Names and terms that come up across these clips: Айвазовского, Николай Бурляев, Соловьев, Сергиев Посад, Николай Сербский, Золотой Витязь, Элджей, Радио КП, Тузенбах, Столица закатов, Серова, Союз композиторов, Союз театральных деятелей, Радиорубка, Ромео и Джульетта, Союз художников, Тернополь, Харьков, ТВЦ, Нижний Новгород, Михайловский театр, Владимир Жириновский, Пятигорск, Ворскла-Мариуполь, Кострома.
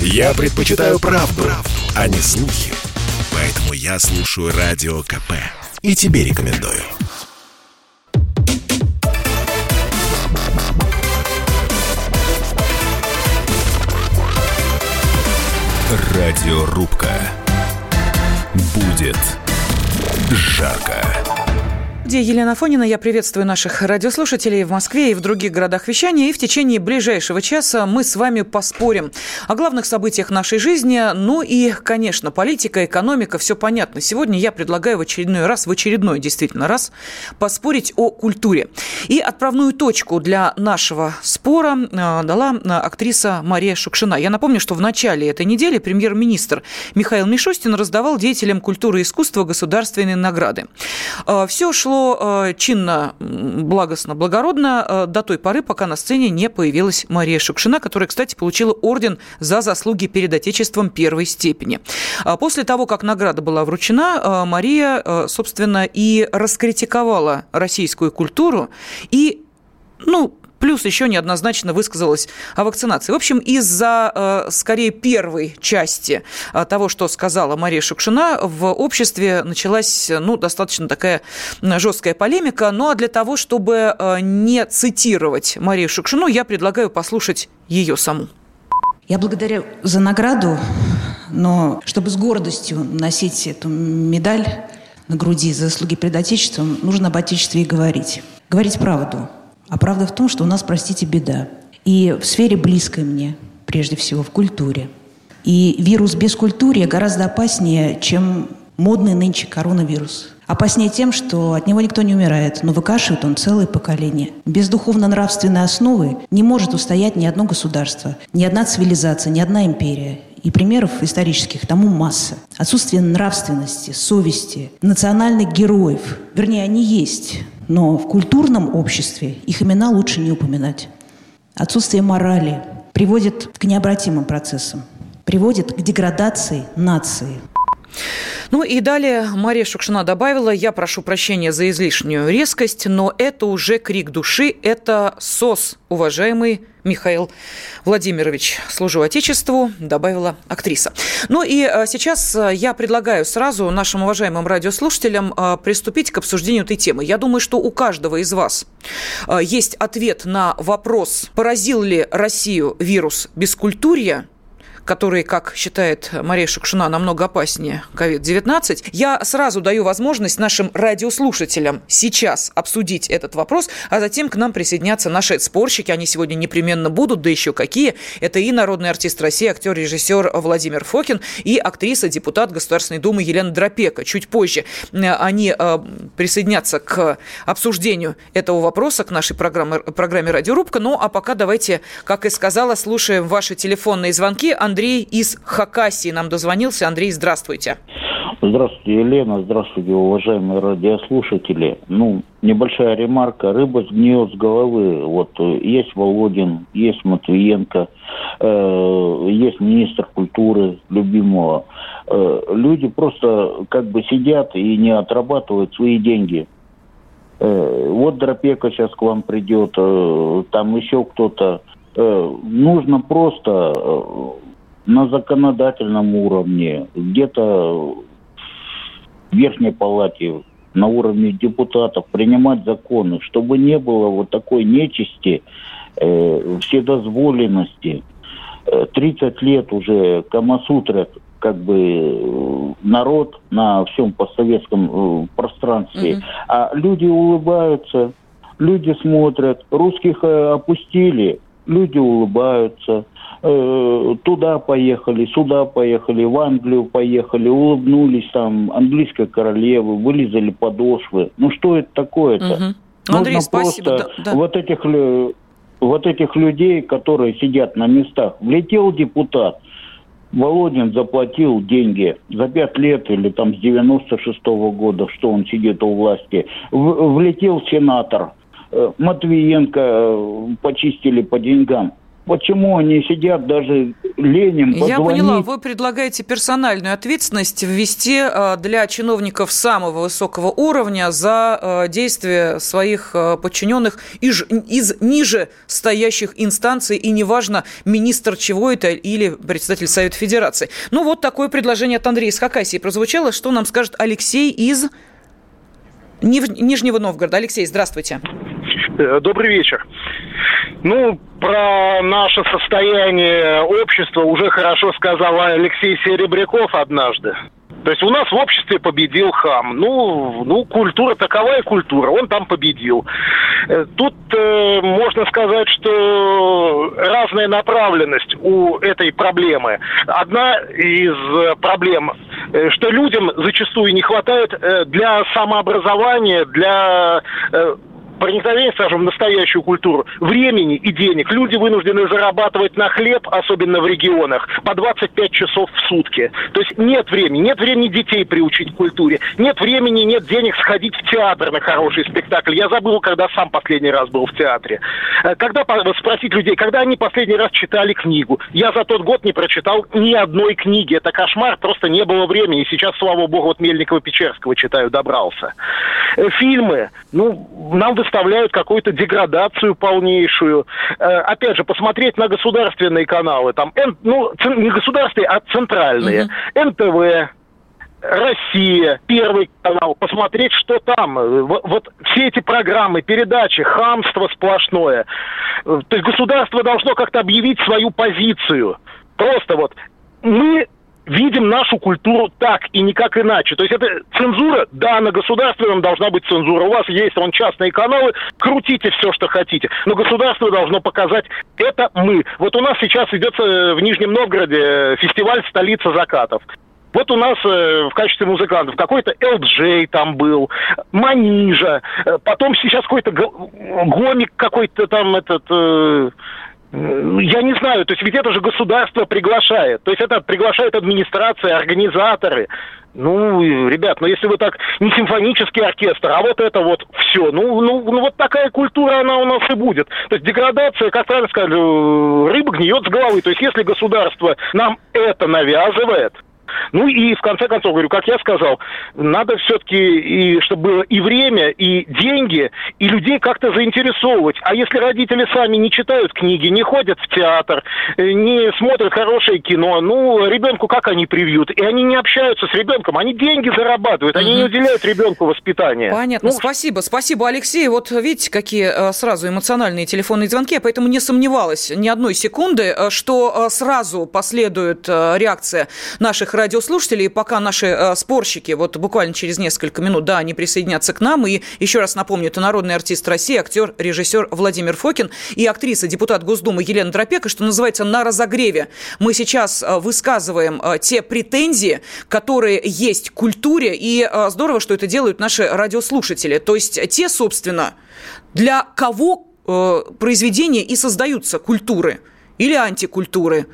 Я предпочитаю правду, а не слухи. Поэтому я слушаю Радио КП. И тебе рекомендую. Радиорубка. Будет жарко. Где Елена Афонина, я приветствую наших радиослушателей в Москве и в других городах вещания. И в течение ближайшего часа мы с вами поспорим о главных событиях нашей жизни. Ну и, конечно, политика, экономика, все понятно. Сегодня я предлагаю в очередной раз поспорить о культуре. И отправную точку для нашего спора дала актриса Мария Шукшина. Я напомню, что в начале этой недели премьер-министр Михаил Мишустин раздавал деятелям культуры и искусства государственные награды. Все шло чинно, благостно, благородно до той поры, пока на сцене не появилась Мария Шукшина, которая, кстати, получила орден за заслуги перед Отечеством первой степени. После того, как награда была вручена, Мария, собственно, и раскритиковала российскую культуру и, плюс еще неоднозначно высказалась о вакцинации. В общем, из-за, скорее, первой части того, что сказала Мария Шукшина, в обществе началась достаточно такая жесткая полемика. Ну, а для того, чтобы не цитировать Марию Шукшину, я предлагаю послушать ее саму. Я благодарю за награду, но чтобы с гордостью носить эту медаль на груди за заслуги перед Отечеством, нужно об Отечестве и говорить. Говорить правду. А правда в том, что у нас, простите, беда. И в сфере близкой мне, прежде всего, в культуре. И вирус бескультурия гораздо опаснее, чем модный нынче коронавирус. Опаснее тем, что от него никто не умирает, но выкашивает он целое поколение. Без духовно-нравственной основы не может устоять ни одно государство, ни одна цивилизация, ни одна империя. И примеров исторических тому масса. Отсутствие нравственности, совести, национальных героев. Вернее, они есть, но в культурном обществе их имена лучше не упоминать. Отсутствие морали приводит к необратимым процессам, приводит к деградации нации. Ну и далее Мария Шукшина добавила: «Я прошу прощения за излишнюю резкость, но это уже крик души, это СОС, уважаемый Михаил Владимирович. Служу Отечеству», добавила актриса. Ну и сейчас я предлагаю сразу нашим уважаемым радиослушателям приступить к обсуждению этой темы. Я думаю, что у каждого из вас есть ответ на вопрос, поразил ли Россию вирус бескультурья, который, как считает Мария Шукшина, намного опаснее COVID-19, я сразу даю возможность нашим радиослушателям сейчас обсудить этот вопрос, а затем к нам присоединятся наши спорщики. Они сегодня непременно будут, да еще какие. Это и народный артист России, актер, режиссер Владимир Фокин, и актриса, депутат Государственной Думы Елена Драпеко. Чуть позже они присоединятся к обсуждению этого вопроса, к нашей программе «Радиорубка». Ну, а пока давайте, как и сказала, слушаем ваши телефонные звонки. Андрей из Хакасии нам дозвонился. Андрей, здравствуйте. Здравствуйте, Елена. Здравствуйте, уважаемые радиослушатели. Небольшая ремарка. Рыба гниет с головы. Вот есть Володин, есть Матвиенко, есть министр культуры Любимова. Люди просто сидят и не отрабатывают свои деньги. Вот Драпеко сейчас к вам придет, там еще кто-то. Нужно просто на законодательном уровне, где-то в Верхней Палате, на уровне депутатов принимать законы, чтобы не было вот такой нечисти, вседозволенности. 30 лет уже Камасутра, народ на всем постсоветском пространстве, а люди улыбаются, люди смотрят, русских опустили. Люди улыбаются, туда поехали, сюда поехали, в Англию поехали, улыбнулись там английской королевы, вылезали подошвы. Что это такое-то? Угу. Андрей, нужно спасибо. Просто да. Вот этих людей, которые сидят на местах, влетел депутат, Володин заплатил деньги за 5 лет или там с 96-го года, что он сидит у власти, влетел сенатор. Матвиенко почистили по деньгам. Почему они сидят, даже лень позвонить. Я поняла, вы предлагаете персональную ответственность ввести для чиновников самого высокого уровня за действия своих подчиненных из ниже стоящих инстанций, и неважно, министр чего это или председатель Совета Федерации. Ну, вот такое предложение от Андрея из Хакасии прозвучало. Что нам скажет Алексей из Нижнего Новгорода? Алексей, здравствуйте. Добрый вечер. Ну, про наше состояние общества уже хорошо сказал Алексей Серебряков однажды. То есть у нас в обществе победил хам. Ну, культура такова и культура. Он там победил. Тут можно сказать, что разная направленность у этой проблемы. Одна из проблем, что людям зачастую не хватает для самообразования, для проникновение, скажем, в настоящую культуру, времени и денег. Люди вынуждены зарабатывать на хлеб, особенно в регионах, по 25 часов в сутки. То есть нет времени детей приучить к культуре, нет времени, нет денег сходить в театр на хороший спектакль. Я забыл, когда сам последний раз был в театре. Когда спросить людей, когда они последний раз читали книгу? Я за тот год не прочитал ни одной книги. Это кошмар, просто не было времени. Сейчас, слава богу, вот Мельникова-Печерского читаю, добрался. Фильмы, нам выставляют какую-то деградацию полнейшую. Опять же, посмотреть на государственные каналы, там, не государственные, а центральные, НТВ, Россия, Первый канал, посмотреть, что там. Вот все эти программы, передачи, хамство сплошное. То есть государство должно как-то объявить свою позицию. Просто вот мы видим нашу культуру так и никак иначе. То есть это цензура, да, на государственном должна быть цензура. У вас есть частные каналы, крутите все, что хотите. Но государство должно показать, это мы. Вот у нас сейчас идет в Нижнем Новгороде фестиваль «Столица закатов». Вот у нас в качестве музыкантов какой-то Элджей там был, Манижа, потом сейчас какой-то гомик какой-то там я не знаю, то есть ведь это же государство приглашает. То есть это приглашает администрация, организаторы. Ребят, если вы так, не симфонический оркестр, а вот это вот все. Вот такая культура, она у нас и будет. То есть деградация, как правильно сказали, рыба гниет с головы. То есть если государство нам это навязывает, и в конце концов, говорю, как я сказал, надо все-таки, чтобы было и время, и деньги, и людей как-то заинтересовывать. А если родители сами не читают книги, не ходят в театр, не смотрят хорошее кино, ребенку как они привьют? И они не общаются с ребенком, они деньги зарабатывают, они не уделяют ребенку воспитания. Понятно, спасибо, Алексей. Вот видите, какие сразу эмоциональные телефонные звонки, я поэтому не сомневалась ни одной секунды, что сразу последует реакция наших радиослушателей, пока наши спорщики, вот буквально через несколько минут, да, они присоединятся к нам. И еще раз напомню, это народный артист России, актер, режиссер Владимир Фокин и актриса, депутат Госдумы Елена Драпеко, что называется, на разогреве. Мы сейчас высказываем те претензии, которые есть к культуре, и здорово, что это делают наши радиослушатели. То есть те, собственно, для кого произведения и создаются культуры. Или антикультуры.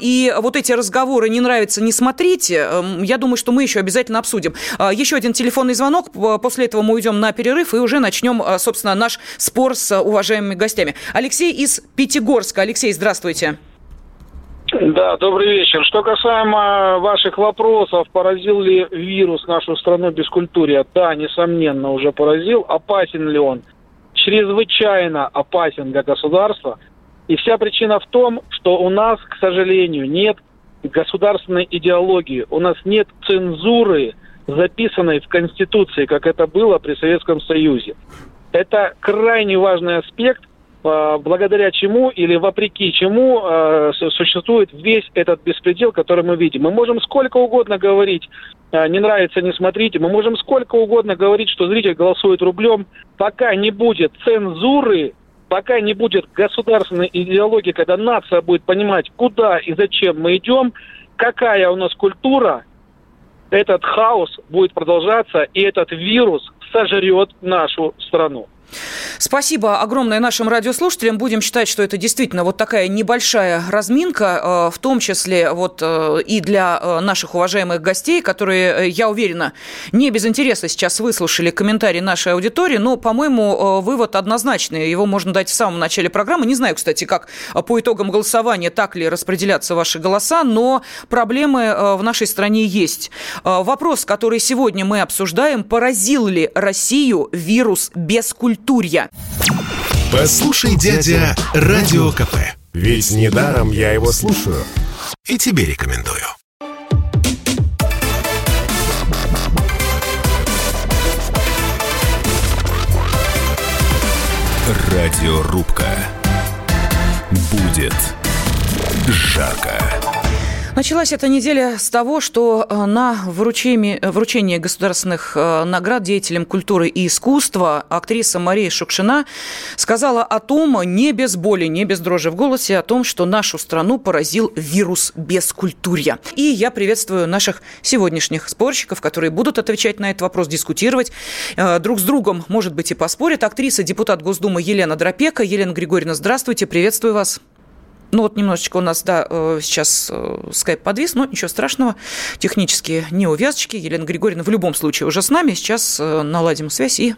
И вот эти разговоры «не нравится, не смотрите», я думаю, что мы еще обязательно обсудим. Еще один телефонный звонок, после этого мы уйдем на перерыв и уже начнем, собственно, наш спор с уважаемыми гостями. Алексей из Пятигорска. Алексей, здравствуйте. Да, добрый вечер. Что касаемо ваших вопросов, поразил ли вирус нашу страну бескультурия? Да, несомненно, уже поразил. Опасен ли он? Чрезвычайно опасен для государства. И вся причина в том, что у нас, к сожалению, нет государственной идеологии, у нас нет цензуры, записанной в Конституции, как это было при Советском Союзе. Это крайне важный аспект, благодаря чему или вопреки чему существует весь этот беспредел, который мы видим. Мы можем сколько угодно говорить, не нравится, не смотрите, мы можем сколько угодно говорить, что зритель голосует рублем, пока не будет цензуры, пока не будет государственной идеологии, когда нация будет понимать, куда и зачем мы идем, какая у нас культура, этот хаос будет продолжаться, и этот вирус сожрет нашу страну. Спасибо огромное нашим радиослушателям. Будем считать, что это действительно вот такая небольшая разминка, в том числе вот и для наших уважаемых гостей, которые, я уверена, не без интереса сейчас выслушали комментарии нашей аудитории. Но, по-моему, вывод однозначный. Его можно дать в самом начале программы. Не знаю, кстати, как по итогам голосования, так ли распределятся ваши голоса, но проблемы в нашей стране есть. Вопрос, который сегодня мы обсуждаем: поразил ли Россию вирус бескультурья? Послушай, дядя, Радио КП. Ведь недаром я его слушаю и тебе рекомендую. Радиорубка. Будет жарко. Началась эта неделя с того, что на вручении государственных наград деятелям культуры и искусства актриса Мария Шукшина сказала о том, не без боли, не без дрожи в голосе, о том, что нашу страну поразил вирус бескультурья. И я приветствую наших сегодняшних спорщиков, которые будут отвечать на этот вопрос, дискутировать. Друг с другом, может быть, и поспорят. Актриса, депутат Госдумы Елена Драпеко. Елена Григорьевна, здравствуйте, приветствую вас. Ну вот немножечко у нас, да, сейчас скайп подвис, но ничего страшного, технические неувязочки. Елена Григорьевна в любом случае уже с нами, сейчас наладим связь и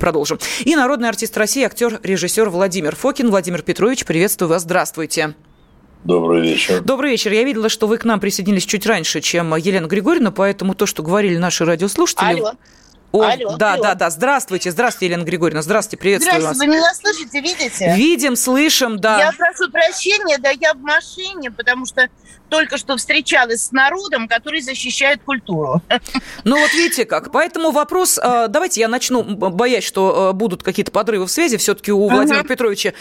продолжим. И народный артист России, актер, режиссер Владимир Фокин. Владимир Петрович, приветствую вас, здравствуйте. Добрый вечер. Добрый вечер. Я видела, что вы к нам присоединились чуть раньше, чем Елена Григорьевна, поэтому то, что говорили наши радиослушатели... Алло. О, алло, да, алло. Да. Здравствуйте, Елена Григорьевна. Здравствуйте, приветствую вас. Вы меня слышите, видите? Видим, слышим, да. Я прошу прощения, да, я в машине, потому что только что встречалась с народом, который защищает культуру. Ну вот видите как. Поэтому вопрос... Давайте я начну, боясь, что будут какие-то подрывы в связи. Все-таки у Владимира Петровича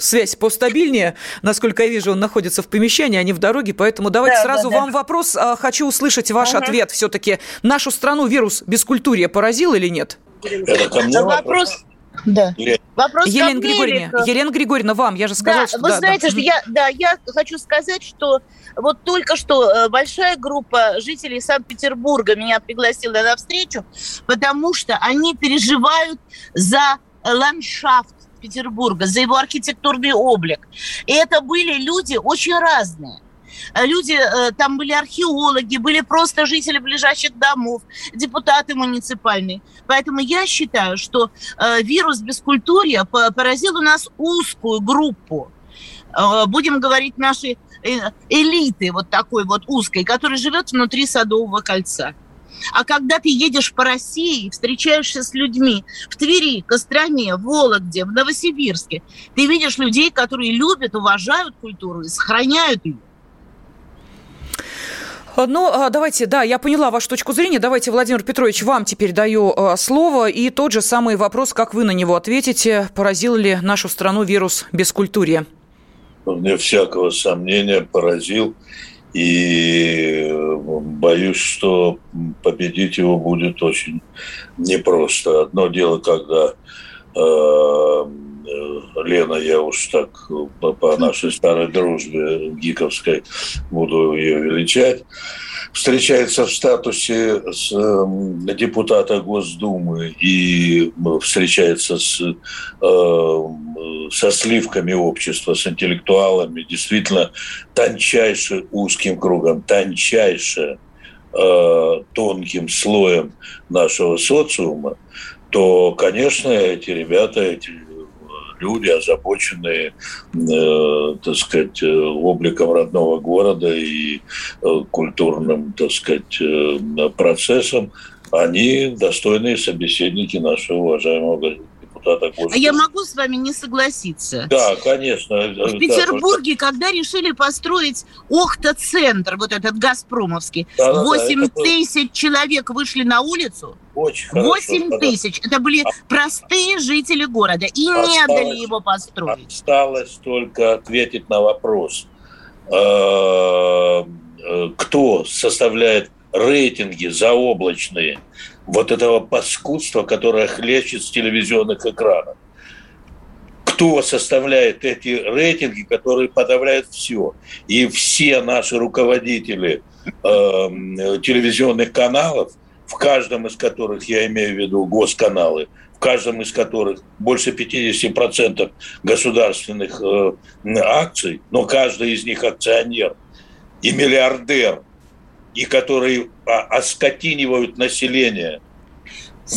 связь постабильнее. Насколько я вижу, он находится в помещении, а не в дороге. Поэтому давайте сразу вам вопрос. Хочу услышать ваш ответ. Все-таки нашу страну вирус бескультурья поразил или нет? Это ко мне вопрос. Да. Вопрос Елена Григорьевна. Елена Григорьевна, вам, я же сказала, да, что... Вы знаете, что я хочу сказать, что вот только что большая группа жителей Санкт-Петербурга меня пригласила на встречу, потому что они переживают за ландшафт Петербурга, за его архитектурный облик. И это были люди очень разные. Люди, там были археологи, были просто жители ближайших домов, депутаты муниципальные. Поэтому я считаю, что вирус бескультурья поразил у нас узкую группу, будем говорить, нашей элиты, вот такой вот узкой, которая живет внутри Садового кольца. А когда ты едешь по России и встречаешься с людьми в Твери, Костроме, в Вологде, в Новосибирске, ты видишь людей, которые любят, уважают культуру и сохраняют ее. Ну, давайте, да, я поняла вашу точку зрения. Давайте, Владимир Петрович, вам теперь даю слово. И тот же самый вопрос, как вы на него ответите. Поразил ли нашу страну вирус бескультурья? Вне всякого сомнения, поразил. И боюсь, что победить его будет очень непросто. Одно дело, когда... Лена, я уж так по нашей старой дружбе гиковской буду ее величать, встречается в статусе депутата Госдумы и встречается со сливками общества, с интеллектуалами, действительно тончайше узким кругом, тончайше тонким слоем нашего социума, то, конечно, эти люди, озабоченные, так сказать, обликом родного города и культурным, так сказать, процессом, они достойные собеседники нашего уважаемого депутата Госдумы. А я могу с вами не согласиться? Да, конечно. В Петербурге, да, когда решили построить Охта-центр, вот этот газпромовский, 8 тысяч человек вышли на улицу. 8 тысяч. Это были простые жители города. И не дали его построить. Осталось только ответить на вопрос, кто составляет рейтинги заоблачные вот этого паскудства, которое хлещет с телевизионных экранов. Кто составляет эти рейтинги, которые подавляют все. И все наши руководители телевизионных каналов, в каждом из которых я имею в виду госканалы, в каждом из которых больше 50% государственных акций, но каждый из них акционер и миллиардер, и которые оскотинивают население.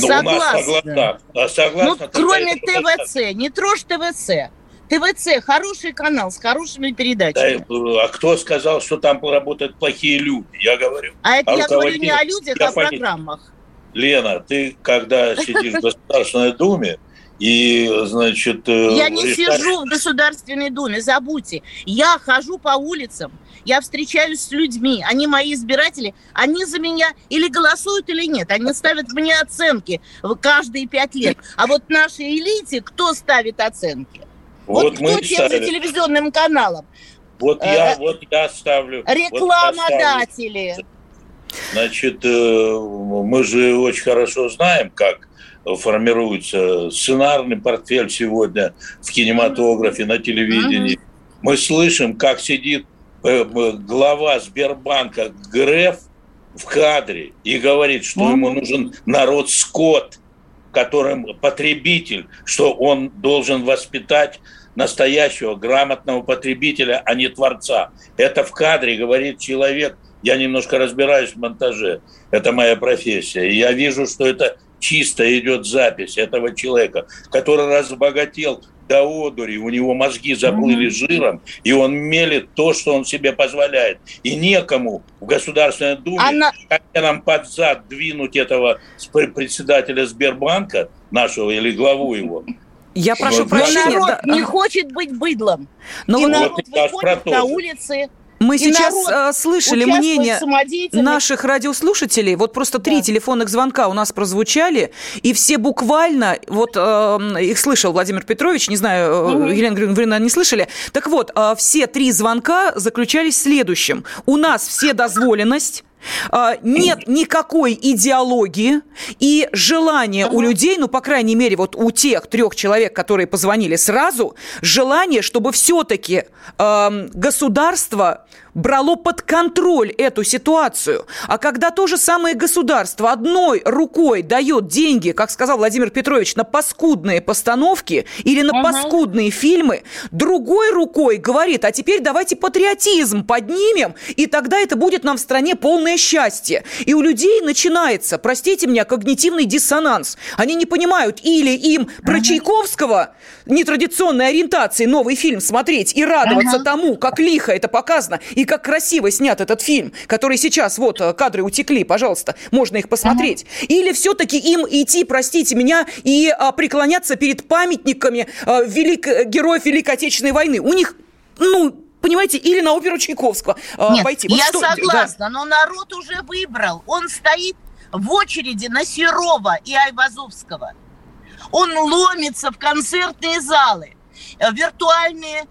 Но согласна. Согласна. Ну, кроме ТВЦ. Не трожь ТВЦ. ТВЦ – хороший канал с хорошими передачами. Да, а кто сказал, что там работают плохие люди? Я говорю. А это я говорю не о людях, а о программах. Лена, ты когда сидишь в Государственной Думе, и, значит... Я не сижу в Государственной Думе, забудьте. Я хожу по улицам, я встречаюсь с людьми, они мои избиратели, они за меня или голосуют, или нет. Они ставят мне оценки каждые 5 лет. А вот нашей элите кто ставит оценки? Вот кто тем же телевизионным каналом? Вот я ставлю. Рекламодатели. Значит, мы же очень хорошо знаем, как формируется сценарный портфель сегодня в кинематографе, на телевидении. Мы слышим, как сидит глава Сбербанка Греф в кадре и говорит, что ему нужен народ-скот, которым потребитель, что он должен воспитать настоящего грамотного потребителя, а не творца. Это в кадре говорит человек. Я немножко разбираюсь в монтаже, это моя профессия, и я вижу, что это чисто идет запись этого человека, который разбогател до одури, у него мозги заплыли жиром, и он мелет то, что он себе позволяет. И некому в Государственной Думе, как нам под зад двинуть этого председателя Сбербанка, нашего или главу его. Я прошу прощения. Но народ не хочет быть быдлом, и народ выходит на улицы... Мы и сейчас слышали мнение наших радиослушателей. Вот просто 3 телефонных звонка у нас прозвучали, и все буквально, вот их слышал Владимир Петрович, не знаю, Елена Григорьевна, не слышали. Так вот, все 3 звонка заключались в следующем. У нас вседозволенность. Нет никакой идеологии и желания у людей, ну, по крайней мере, вот у тех 3 человек, которые позвонили сразу, желание, чтобы все-таки государство брало под контроль эту ситуацию. А когда то же самое государство одной рукой дает деньги, как сказал Владимир Петрович, на паскудные постановки или на паскудные фильмы, другой рукой говорит, а теперь давайте патриотизм поднимем, и тогда это будет нам в стране полное счастье. И у людей начинается, простите меня, когнитивный диссонанс. Они не понимают, или им про Чайковского нетрадиционной ориентации новый фильм смотреть и радоваться тому, как лихо это показано, и как красиво снят этот фильм, который сейчас, вот, кадры утекли, пожалуйста, можно их посмотреть. Или все-таки им идти, простите меня, и преклоняться перед памятниками героев Великой Отечественной войны. У них, ну, понимаете, или на оперу Чайковского пойти. Вот я согласна, но народ уже выбрал. Он стоит в очереди на Серова и Айвазовского. Он ломится в концертные залы. Виртуальные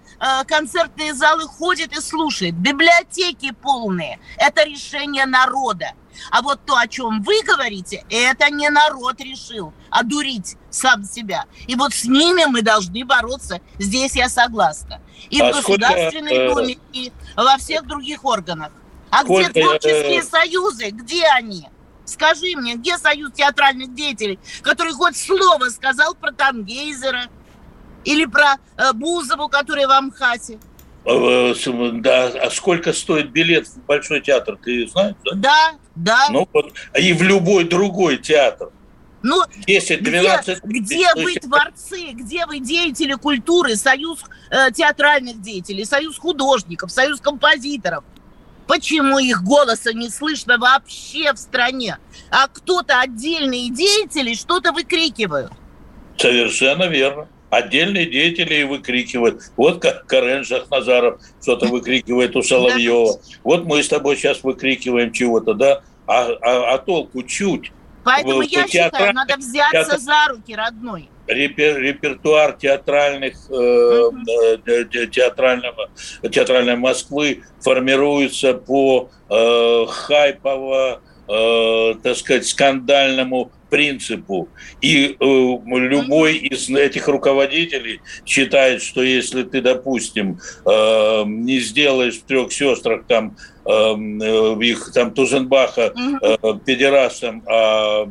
концертные залы ходят и слушают. Библиотеки полные. Это решение народа. А вот то, о чем вы говорите, это не народ решил, а дурить сам себя. И вот с ними мы должны бороться. Здесь я согласна. И в Государственной Думе, и во всех других органах. А где творческие союзы? Где они? Скажи мне, где союз театральных деятелей, который хоть слово сказал про Тангейзера? Или про Бузову, которая в Амхате. Да, а сколько стоит билет в Большой театр, ты знаешь? Да. Ну, вот, и в любой другой театр. Ну, 10-12. Где вы творцы, где вы деятели культуры, союз театральных деятелей, союз художников, союз композиторов? Почему их голоса не слышно вообще в стране? А кто-то отдельные деятели что-то выкрикивают. Совершенно верно. Отдельные деятели выкрикивают. Вот как Карен Шахназаров что-то выкрикивает у Соловьева. Да. Вот мы с тобой сейчас выкрикиваем чего-то, да? А толку чуть. Поэтому я считаю, надо взяться за руки, родной. Репертуар театральной Москвы формируется по хайпово, так сказать, скандальному принципу. И любой из этих руководителей считает, что если ты, допустим, не сделаешь в «Трех сестрах» там их там Тузенбаха педерастом, а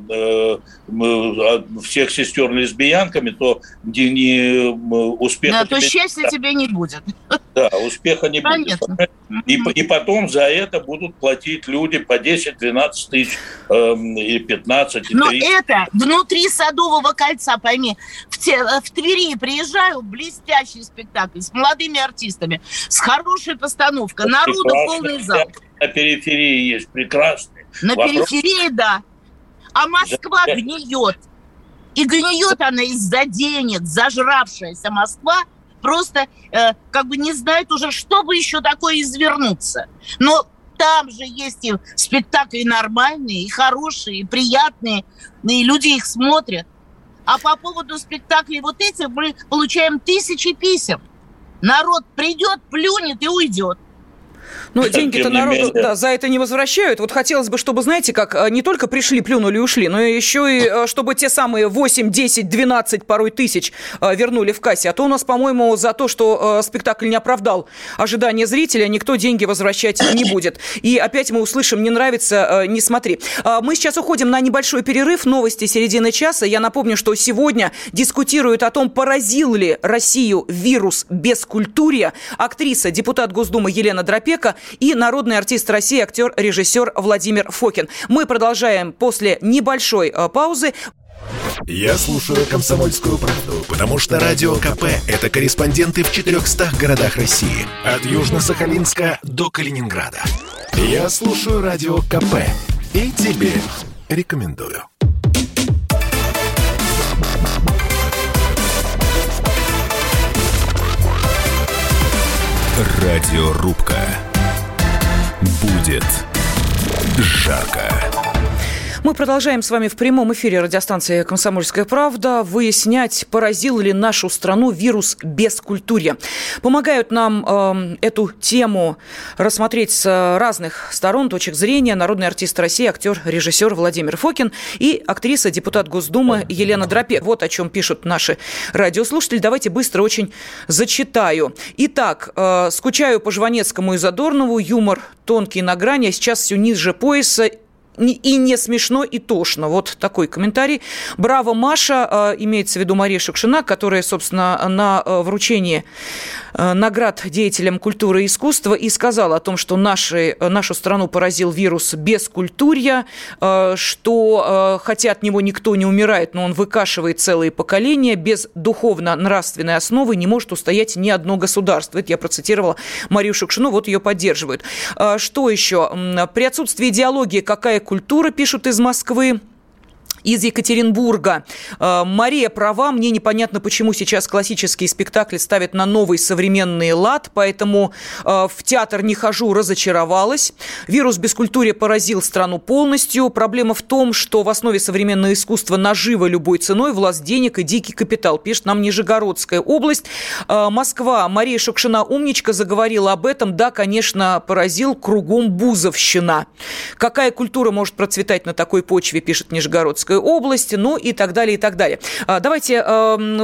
всех сестер лесбиянками, то не успеха... Да, то счастья тебе не будет. Да, успеха не будет. И потом за это будут платить люди по 10, 12 тысяч, и 15, и 30. Но это внутри Садового кольца, пойми. В Твери приезжаю, блестящий спектакль с молодыми артистами, с хорошей постановкой, народу полный зал. На периферии есть прекрасный. На периферии, да. А Москва гниет. И гниет она из-за денег, зажравшаяся Москва. Просто как бы не знает уже, что бы еще такое извернуться. Но там же есть и спектакли нормальные, и хорошие, и приятные, и люди их смотрят. А по поводу спектаклей вот этих мы получаем тысячи писем. Народ придет, плюнет и уйдет. Но деньги-то народу, да, за это не возвращают. Вот хотелось бы, чтобы, знаете, как не только пришли, плюнули и ушли, но еще и чтобы те самые 8, 10, 12 порой тысяч вернули в кассе. А то у нас, по-моему, за то, что спектакль не оправдал ожидания зрителя, никто деньги возвращать не будет. И опять мы услышим: не нравится, не смотри. Мы сейчас уходим на небольшой перерыв. Новости середины часа. Я напомню, что сегодня дискутируют о том, поразил ли Россию вирус бескультурья. Актриса, депутат Госдумы Елена Драпеко и народный артист России, актер, режиссер Владимир Фокин. Мы продолжаем после небольшой паузы. Я слушаю «Комсомольскую правду», потому что Радио КП – это корреспонденты в 400 городах России. От Южно-Сахалинска до Калининграда. Я слушаю Радио КП и тебе рекомендую. Радиорубка. Будет жарко. Мы продолжаем с вами в прямом эфире радиостанции «Комсомольская правда» выяснять, поразил ли нашу страну вирус бескультурья. Помогают нам эту тему рассмотреть с разных сторон, точек зрения, народный артист России, актер, режиссер Владимир Фокин и актриса, депутат Госдумы Елена Драпеко. Вот о чем пишут наши радиослушатели. Давайте быстро очень зачитаю. Итак, скучаю по Жванецкому и Задорнову, юмор тонкий на грани, а сейчас все ниже пояса. И не смешно, и тошно. Вот такой комментарий. Браво, Маша, имеется в виду Мария Шукшина, которая, собственно, на вручении наград деятелям культуры и искусства и сказала о том, что нашу страну поразил вирус бескультурья, что, хотя от него никто не умирает, но он выкашивает целые поколения, без духовно-нравственной основы не может устоять ни одно государство. Это я процитировала Марию Шукшину, вот ее поддерживают. Что еще? При отсутствии идеологии какая культура, пишут из Москвы, из Екатеринбурга. Мария права, мне непонятно, почему сейчас классические спектакли ставят на новый современный лад, поэтому в театр не хожу, разочаровалась. Вирус бескультурья поразил страну полностью. Проблема в том, что в основе современного искусства нажива любой ценой, власть денег и дикий капитал, пишет нам Нижегородская область. Москва. Мария Шукшина умничка, заговорила об этом. Да, конечно, поразил, кругом бузовщина. Какая культура может процветать на такой почве, пишет Нижегородская области, ну и так далее, и так далее. Давайте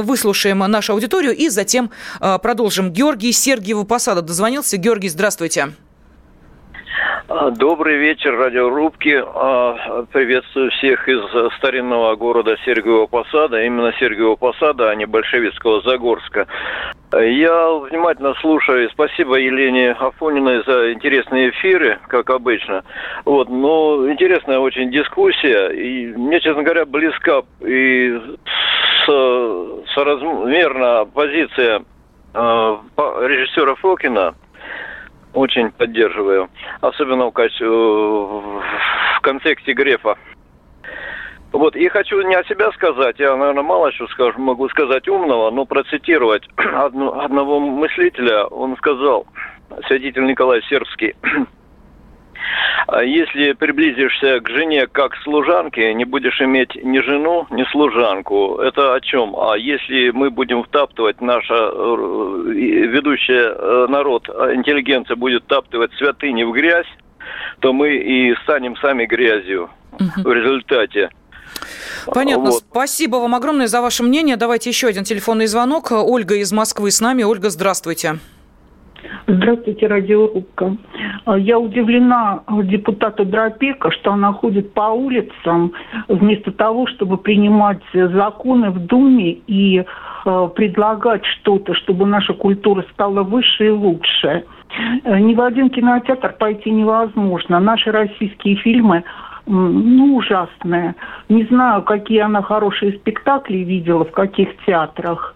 выслушаем нашу аудиторию и затем продолжим. Георгий из Сергиева Посада дозвонился. Георгий, здравствуйте. Добрый вечер, радиорубки. Приветствую всех из старинного города Сергиева Посада, именно Сергиева Посада, а не большевистского Загорска. Я внимательно слушаю. Спасибо Елене Афониной за интересные эфиры, как обычно. Вот, но интересная очень дискуссия. И мне, честно говоря, близка и соразмерна позиция режиссера Фокина. Очень поддерживаю. Особенно в контексте Грефа. Вот, и хочу не о себя сказать, я, наверное, мало что скажу, могу сказать умного, но процитировать одного мыслителя. Он сказал, святитель Николай Сербский: если приблизишься к жене как к служанке, не будешь иметь ни жену, ни служанку. Это о чем? А если мы будем втаптывать, наша ведущая народ, интеллигенция будет втаптывать святыни в грязь, то мы и станем сами грязью в результате. Понятно. Вот. Спасибо вам огромное за ваше мнение. Давайте еще один телефонный звонок. Ольга из Москвы с нами. Ольга, здравствуйте. Здравствуйте, Радиорубка. Я удивлена депутату Драпеко, что она ходит по улицам вместо того, чтобы принимать законы в Думе и предлагать что-то, чтобы наша культура стала выше и лучше. Ни в один кинотеатр пойти невозможно. Наши российские фильмы ужасная. Не знаю, какие она хорошие спектакли видела, в каких театрах.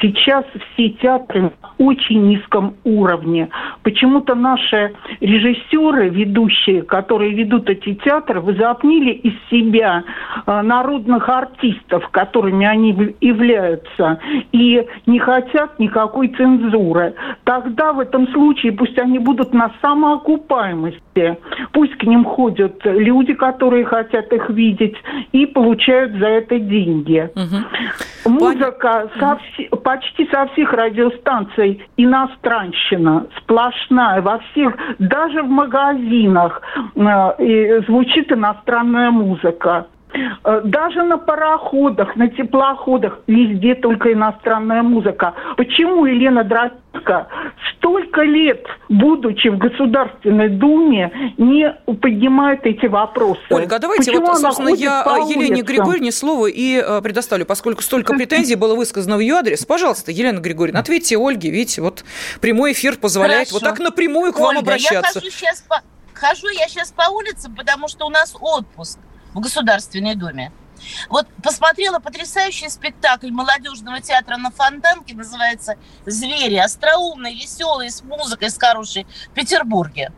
Сейчас все театры на очень низком уровне. Почему-то наши режиссеры, ведущие, которые ведут эти театры, возомнили из себя народных артистов, которыми они являются, и не хотят никакой цензуры. Тогда в этом случае пусть они будут на самоокупаемости. Пусть к ним ходят люди, которые хотят их видеть, и получают за это деньги. Угу. Музыка почти со всех радиостанций иностранщина, сплошная, во всех, даже в магазинах звучит иностранная музыка. Даже на пароходах, на теплоходах, везде только иностранная музыка. Почему Елена Драпеко, столько лет, будучи в Государственной Думе, не поднимает эти вопросы? Ольга, давайте почему вот, собственно, я Елене Григорьевне слово и предоставлю, поскольку столько претензий было высказано в ее адрес. Пожалуйста, Елена Григорьевна, ответьте Ольге, ведь вот прямой эфир позволяет Хорошо. Вот так напрямую к Ольга, вам обращаться. Я сейчас по улицам, потому что у нас отпуск в Государственной Думе. Вот посмотрела потрясающий спектакль молодежного театра на Фонтанке, называется «Звери», остроумный, веселый, с музыкой, с хорошей, в Петербурге.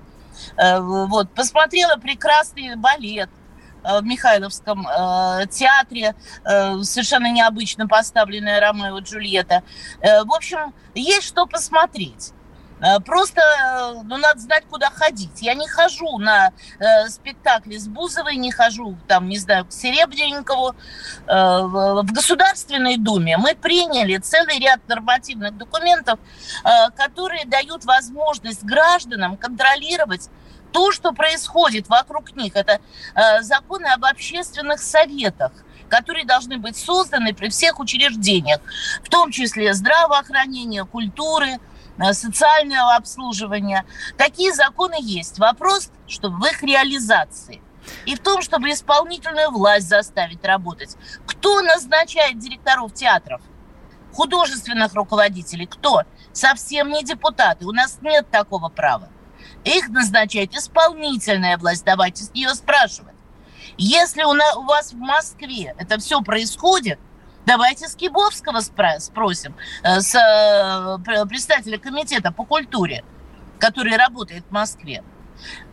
Вот, посмотрела прекрасный балет в Михайловском театре, совершенно необычно поставленная «Ромео и Джульетта». В общем, есть что посмотреть. Просто надо знать, куда ходить. Я не хожу на спектакли с Бузовой, не хожу там, не знаю, к Серебрякову. В Государственной Думе мы приняли целый ряд нормативных документов, которые дают возможность гражданам контролировать то, что происходит вокруг них. Это законы об общественных советах, которые должны быть созданы при всех учреждениях, в том числе здравоохранения, культуры, социального обслуживания. Такие законы есть. Вопрос, что в их реализации. И в том, чтобы исполнительную власть заставить работать. Кто назначает директоров театров? Художественных руководителей? Кто? Совсем не депутаты. У нас нет такого права. Их назначает исполнительная власть. Давайте с нее спрашивать. Если у вас в Москве это все происходит, давайте с Кибовского спросим, с представителя комитета по культуре, который работает в Москве.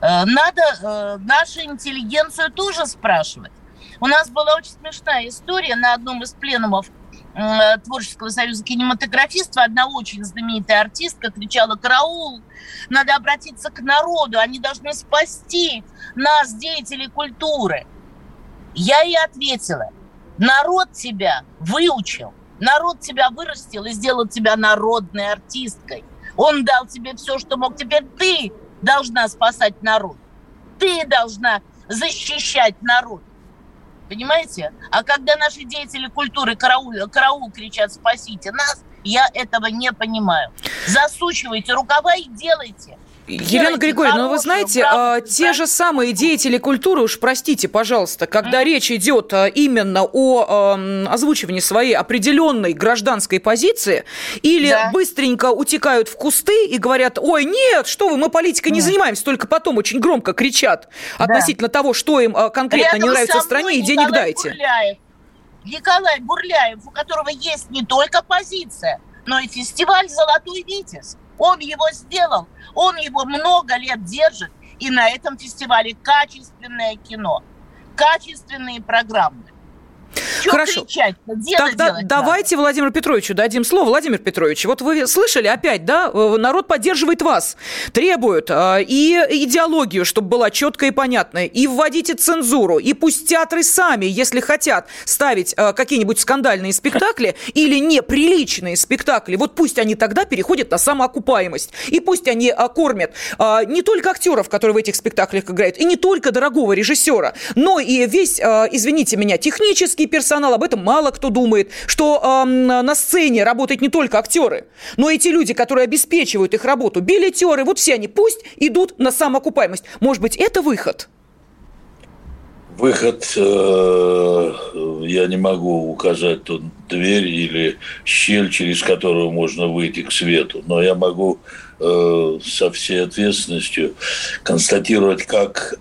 Надо нашу интеллигенцию тоже спрашивать. У нас была очень смешная история на одном из пленумов Творческого союза кинематографистов. Одна очень знаменитая артистка кричала: «Караул! Надо обратиться к народу, они должны спасти нас, деятелей культуры». Я ей ответила: народ тебя выучил, народ тебя вырастил и сделал тебя народной артисткой. Он дал тебе все, что мог. Теперь ты должна спасать народ. Ты должна защищать народ. Понимаете? А когда наши деятели культуры караул кричат «спасите нас», я этого не понимаю. Засучивайте рукава и делайте. Елена Григорьевна, вы знаете, те же самые деятели культуры, уж простите, пожалуйста, когда речь идет именно о озвучивании своей определенной гражданской позиции, или быстренько утекают в кусты и говорят: ой, нет, что вы, мы политикой не занимаемся, только потом очень громко кричат относительно того, что им конкретно рядом не нравится в стране, и денег дайте. Николай Бурляев, у которого есть не только позиция, но и фестиваль «Золотой Витязь». Он его сделал, он его много лет держит, и на этом фестивале качественное кино, качественные программы. Чего Хорошо. Кричать-то? Делать давайте надо. Владимиру Петровичу дадим слово. Владимир Петрович, вот вы слышали опять, да, народ поддерживает вас, требует и идеологию, чтобы была четкая и понятная, и вводите цензуру, и пусть театры сами, если хотят, ставить какие-нибудь скандальные спектакли или неприличные спектакли, вот пусть они тогда переходят на самоокупаемость, и пусть они кормят не только актеров, которые в этих спектаклях играют, и не только дорогого режиссера, но и весь, извините меня, технический персонал, персонал, об этом мало кто думает, что на сцене работают не только актеры, но и те люди, которые обеспечивают их работу, билетеры, вот все они пусть идут на самоокупаемость. Может быть, это выход? Выход, я не могу указать тут дверь или щель, через которую можно выйти к свету, но я могу со всей ответственностью констатировать, как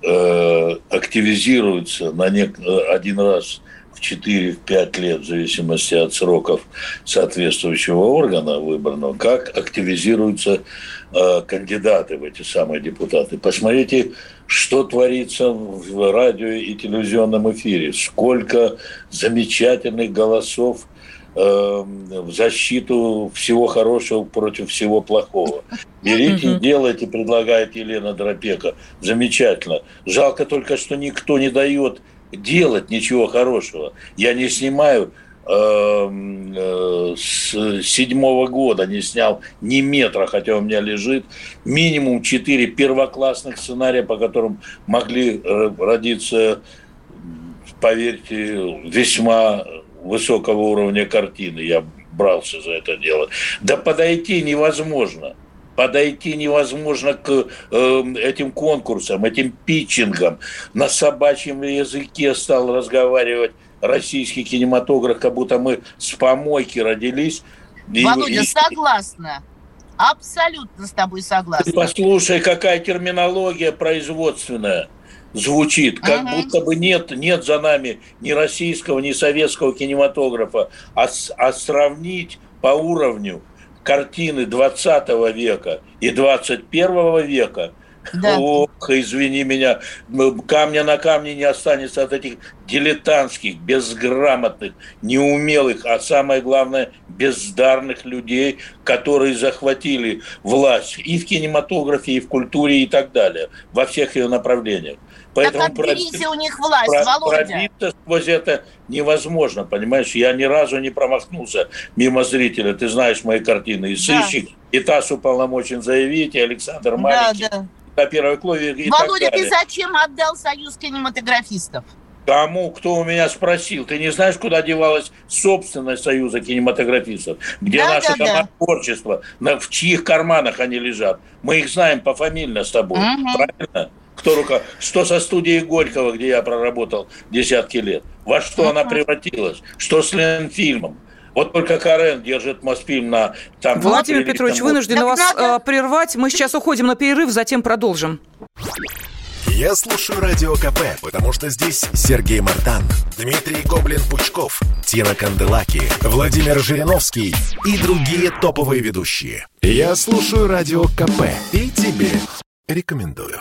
активизируется на один раз в 4-5 лет, в зависимости от сроков соответствующего органа выбранного, как активизируются кандидаты в эти самые депутаты. Посмотрите, что творится в радио и телевизионном эфире. Сколько замечательных голосов в защиту всего хорошего против всего плохого. Берите, делайте, предлагает Елена Драпеко. Замечательно. Жалко только, что никто не дает делать ничего хорошего. Я не снимаю с 2007 года, не снял ни метра, хотя у меня лежит минимум 4 первоклассных сценария, по которым могли родиться, поверьте, весьма высокого уровня картины. Я брался за это дело. Да подойти невозможно. Подойти невозможно к этим конкурсам, этим питчингам. На собачьем языке стал разговаривать российский кинематограф, как будто мы с помойки родились. Володя, согласна. Абсолютно с тобой согласна. Послушай, какая терминология производственная звучит. Как будто бы нет за нами ни российского, ни советского кинематографа. А сравнить по уровню картины 20 века и 21 века, да. Ох, извини меня, камня на камне не останется от этих дилетантских, безграмотных, неумелых, а самое главное, бездарных людей, которые захватили власть и в кинематографе, и в культуре, и так далее, во всех ее направлениях. Поэтому так отберите у них власть, Володя. Пробиться сквозь это невозможно, понимаешь? Я ни разу не промахнулся мимо зрителя. Ты знаешь мои картины. И «Сыщик», и «ТАСС уполномочен заявить», и «Александр Маленький», «На первой клове», и Володя, так далее. Ты зачем отдал Союз кинематографистов? Тому, кто у меня спросил. Ты не знаешь, куда девалась собственность Союза кинематографистов? Где наше творчество? В чьих карманах они лежат? Мы их знаем пофамильно с тобой. Правильно? Что со студией Горького, где я проработал десятки лет? Во что она превратилась? Что с Ленфильмом? Вот только Карен держит Мосфильм на... Там, Владимир Петрович, вынуждены вас прервать. Мы сейчас уходим на перерыв, затем продолжим. Я слушаю Радио КП, потому что здесь Сергей Мартан, Дмитрий Гоблин-Пучков, Тина Канделаки, Владимир Жириновский и другие топовые ведущие. Я слушаю Радио КП и тебе рекомендую.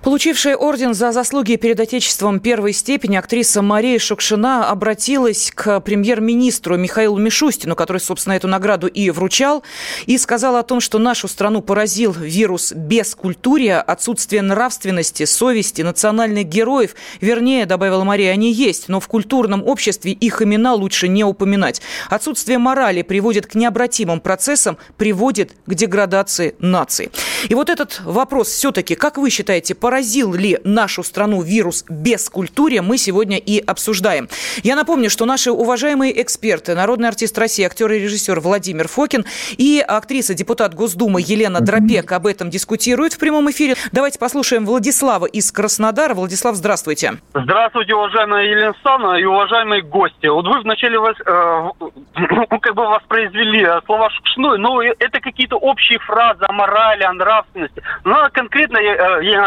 Получившая орден за заслуги перед Отечеством первой степени актриса Мария Шукшина обратилась к премьер-министру Михаилу Мишустину, который, собственно, эту награду и вручал, и сказала о том, что нашу страну поразил вирус бескультурия, отсутствие нравственности, совести, национальных героев. Вернее, добавила Мария, они есть, но в культурном обществе их имена лучше не упоминать. Отсутствие морали приводит к необратимым процессам, приводит к деградации нации. И вот этот вопрос все-таки, как вы считаете, поразил ли нашу страну вирус бескультурия, мы сегодня и обсуждаем. Я напомню, что наши уважаемые эксперты, народный артист России, актер и режиссер Владимир Фокин и актриса, депутат Госдумы Елена Драпеко об этом дискутируют в прямом эфире. Давайте послушаем Владислава из Краснодара. Владислав, здравствуйте. Здравствуйте, уважаемая Елена Александровна и уважаемые гости. Вот вы вначале воспроизвели слова Шукшиной, но это какие-то общие фразы о морали, о нравственности. Надо конкретно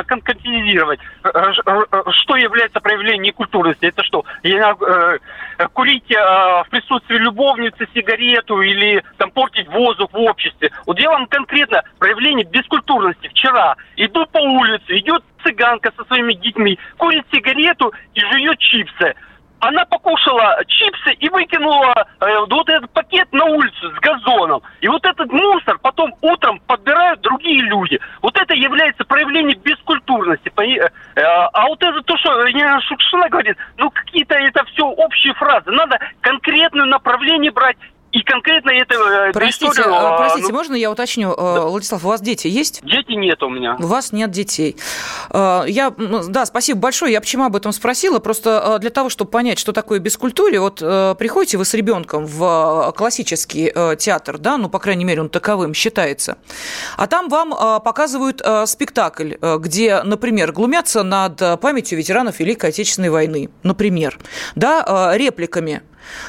конкретизировать, что является проявлением некультурности. Это что, курить в присутствии любовницы сигарету или там портить воздух в обществе. Вот я вам конкретно проявление бескультурности. Вчера иду по улице, идет цыганка со своими детьми, курит сигарету и жует чипсы. она покушала чипсы и выкинула вот этот пакет на улицу с газоном. И вот этот мусор потом утром подбирают другие люди. Вот это является проявлением бескультурности. А вот это то, что Елена Шукшина говорит, ну какие-то это все общие фразы. Надо конкретное направление брать. И конкретно это... Простите, можно я уточню? Да. Владислав, у вас дети есть? Дети нет у меня. У вас нет детей. Да, спасибо большое. Я почему об этом спросила? Просто для того, чтобы понять, что такое бескультуре, вот приходите вы с ребенком в классический театр, да, ну, по крайней мере, он таковым считается, а там вам показывают спектакль, где, например, глумятся над памятью ветеранов Великой Отечественной войны, например, да, репликами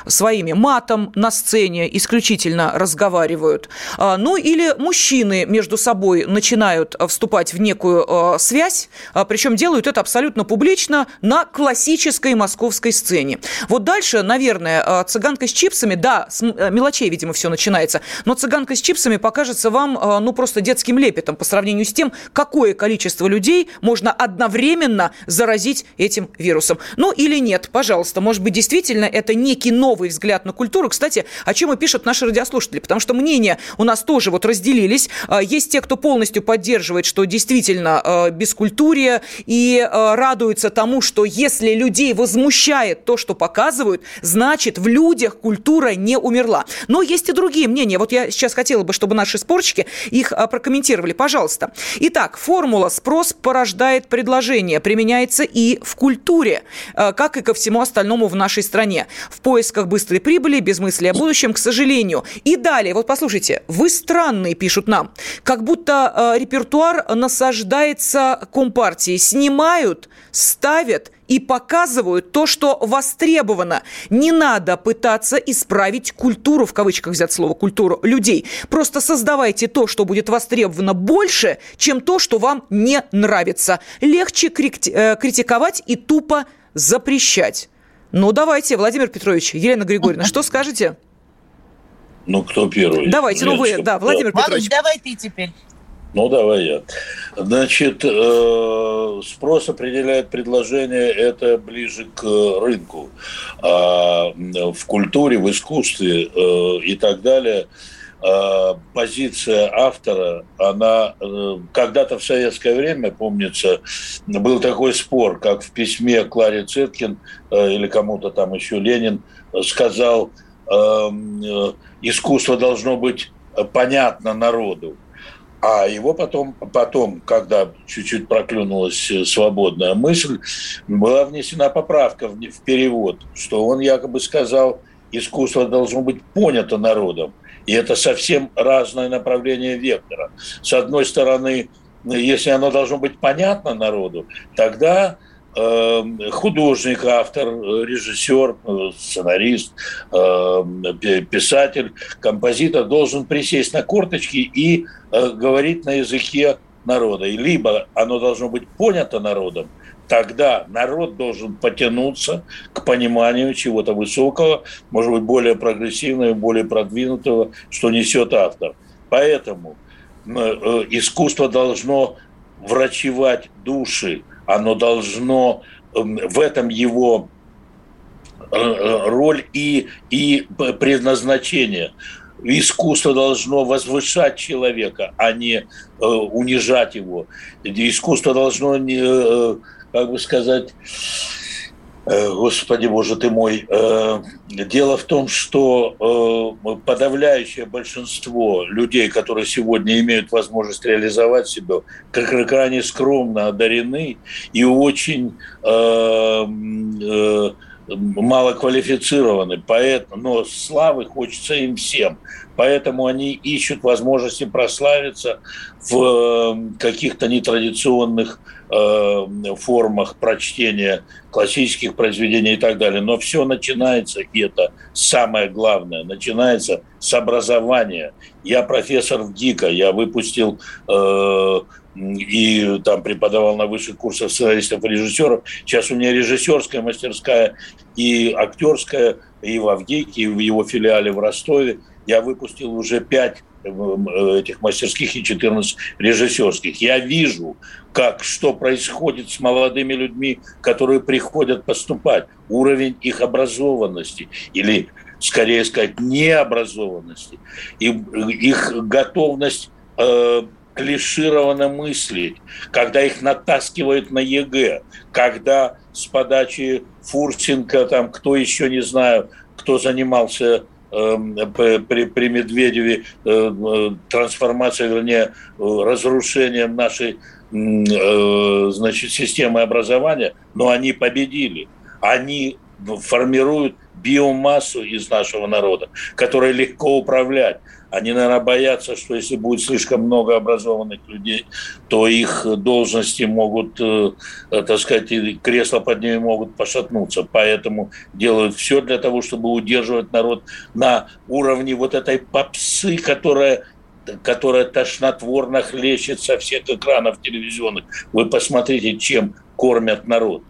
своими, матом на сцене исключительно разговаривают. Ну или мужчины между собой начинают вступать в некую связь, причем делают это абсолютно публично на классической московской сцене. Вот дальше, наверное, цыганка с чипсами, да, с мелочей, видимо, все начинается, но цыганка с чипсами покажется вам, ну, просто детским лепетом по сравнению с тем, какое количество людей можно одновременно заразить этим вирусом. Ну или нет, пожалуйста, может быть, действительно это некий новый взгляд на культуру. Кстати, о чем и пишут наши радиослушатели, потому что мнения у нас тоже вот разделились. Есть те, кто полностью поддерживает, что действительно бескультурие, и радуется тому, что если людей возмущает то, что показывают, значит, в людях культура не умерла. Но есть и другие мнения. Вот я сейчас хотела бы, чтобы наши спорщики их прокомментировали. Пожалуйста. Итак, формула «спрос порождает предложение» применяется и в культуре, как и ко всему остальному в нашей стране. В поисках быстрой прибыли, без мысли о будущем, к сожалению. И далее, вот послушайте, вы странные, пишут нам, как будто репертуар насаждается компартией. Снимают, ставят и показывают то, что востребовано. Не надо пытаться исправить культуру, в кавычках взять слово «культуру», людей. Просто создавайте то, что будет востребовано больше, чем то, что вам не нравится. Легче критиковать и тупо запрещать. Ну, давайте, Владимир Петрович, Елена Григорьевна, что скажете? Ну, кто первый? Давайте, ну вы, да, Владимир Петрович. Давай ты теперь. Ну, давай я. Значит, спрос определяет предложение, это ближе к рынку. А в культуре, в искусстве и так далее позиция автора, она когда-то в советское время, помнится, был такой спор, как в письме Кларе Цеткин или кому-то там еще Ленин сказал, искусство должно быть понятно народу. А его потом, когда чуть-чуть проклюнулась свободная мысль, была внесена поправка в перевод, что он якобы сказал, искусство должно быть понято народом. И это совсем разное направление вектора. С одной стороны, если оно должно быть понятно народу, тогда художник, автор, режиссер, сценарист, писатель, композитор должен присесть на корточки и говорить на языке народа. И либо оно должно быть понято народом, тогда народ должен потянуться к пониманию чего-то высокого, может быть, более прогрессивного, более продвинутого, что несет автор. Поэтому искусство должно врачевать души, оно должно, в этом его роль и предназначение. Искусство должно возвышать человека, а не унижать его. Искусство должно не... как бы сказать, Господи, Боже ты мой, дело в том, что подавляющее большинство людей, которые сегодня имеют возможность реализовать себя, крайне скромно одарены и очень мало квалифицированы, но славы хочется им всем. Поэтому они ищут возможности прославиться в каких-то нетрадиционных формах прочтения классических произведений и так далее. Но все начинается, и это самое главное, начинается с образования. Я профессор ВГИКа, я выпустил и там преподавал на высших курсах сценаристов и режиссеров. Сейчас у меня режиссерская мастерская и актерская, и в ВГИКе, и в его филиале в Ростове. Я выпустил уже 5 этих мастерских и 14 режиссерских. Я вижу, что происходит с молодыми людьми, которые приходят поступать. Уровень их образованности или, скорее сказать, необразованности. И их готовность клишированно мыслить, когда их натаскивают на ЕГЭ, когда с подачи Фурсенко, там, кто еще, не знаю, кто занимался при Медведеве трансформацией, вернее, разрушением нашей, значит, системы образования, но они победили. Они формируют биомассу из нашего народа, которой легко управлять. Они, наверное, боятся, что если будет слишком много образованных людей, то их должности могут, так сказать, кресла под ними могут пошатнуться. Поэтому делают все для того, чтобы удерживать народ на уровне вот этой попсы, которая тошнотворно хлещет со всех экранов телевизионных. Вы посмотрите, чем кормят народ.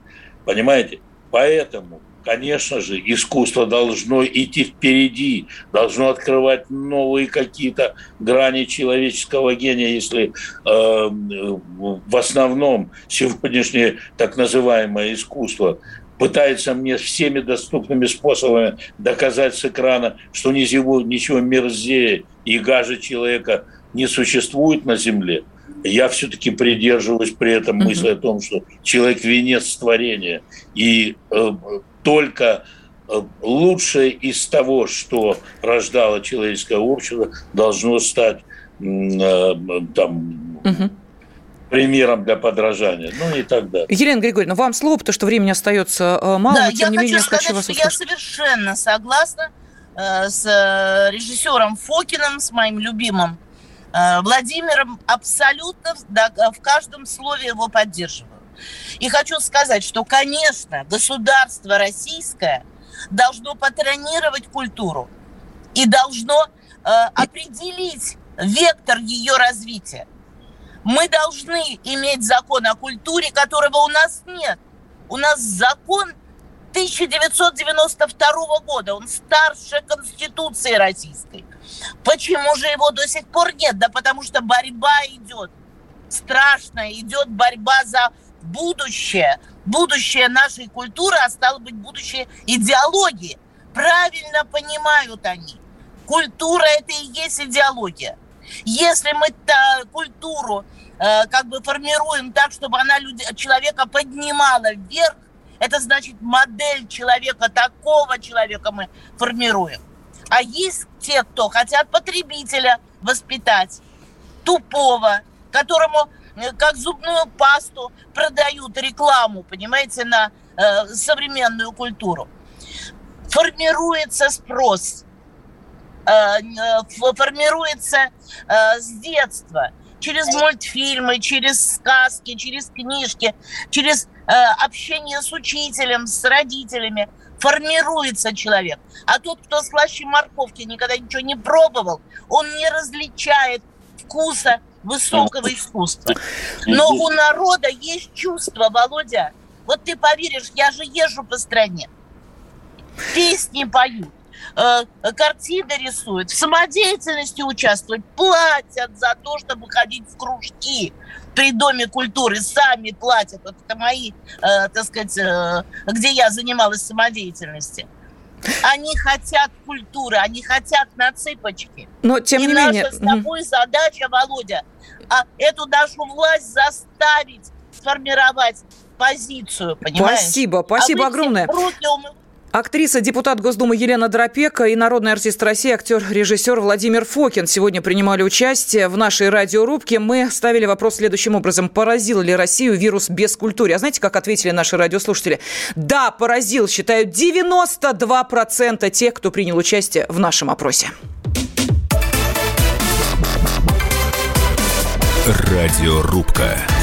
Понимаете? Поэтому, конечно же, искусство должно идти впереди, должно открывать новые какие-то грани человеческого гения, если в основном сегодняшнее так называемое искусство пытается мне всеми доступными способами доказать с экрана, что ничего мерзее и гаже человека не существует на земле. Я все-таки придерживаюсь при этом мысли о том, что человек – венец творения. И только лучшее из того, что рождало человеческое общество, должно стать примером для подражания. Ну и так далее. Елена Григорьевна, вам слово, потому что времени остается мало. Да, но, тем не менее, я хочу сказать, что я совершенно согласна с режиссером Фокиным, с моим любимым Владимиром, абсолютно в каждом слове его поддерживаю. И хочу сказать, что, конечно, государство российское должно патронировать культуру и должно определить вектор ее развития. Мы должны иметь закон о культуре, которого у нас нет. У нас закон 1992 года, он старше Конституции российской. Почему же его до сих пор нет? Да потому что борьба идет, страшная идет борьба за будущее. Будущее нашей культуры, а стало быть, будущее идеологии. Правильно понимают они. Культура – это и есть идеология. Если мы культуру формируем так, чтобы она человека поднимала вверх, это значит модель человека, такого человека мы формируем. А есть те, кто хотят потребителя воспитать, тупого, которому как зубную пасту продают рекламу, понимаете, на современную культуру. Формируется спрос, формируется с детства, через мультфильмы, через сказки, через книжки, через общение с учителем, с родителями. Формируется человек. А тот, кто с слаще морковки никогда ничего не пробовал, он не различает вкуса высокого искусства. Но у народа есть чувство, Володя. Вот ты поверишь, я же езжу по стране. Песни поют, картины рисуют, в самодеятельности участвуют, платят за то, чтобы ходить в кружки при Доме культуры, сами платят. Вот это мои, где я занималась самодеятельностью. Они хотят культуры, они хотят на цыпочки. Но, тем не менее... наша с тобой задача, Володя, эту нашу власть заставить сформировать позицию, понимаешь? Спасибо огромное. Актриса, депутат Госдумы Елена Драпеко и народный артист России, актер-режиссер Владимир Фокин сегодня принимали участие в нашей радиорубке. Мы ставили вопрос следующим образом. Поразил ли Россию вирус бескультурья? А знаете, как ответили наши радиослушатели? Да, поразил, считают 92% тех, кто принял участие в нашем опросе. Радиорубка.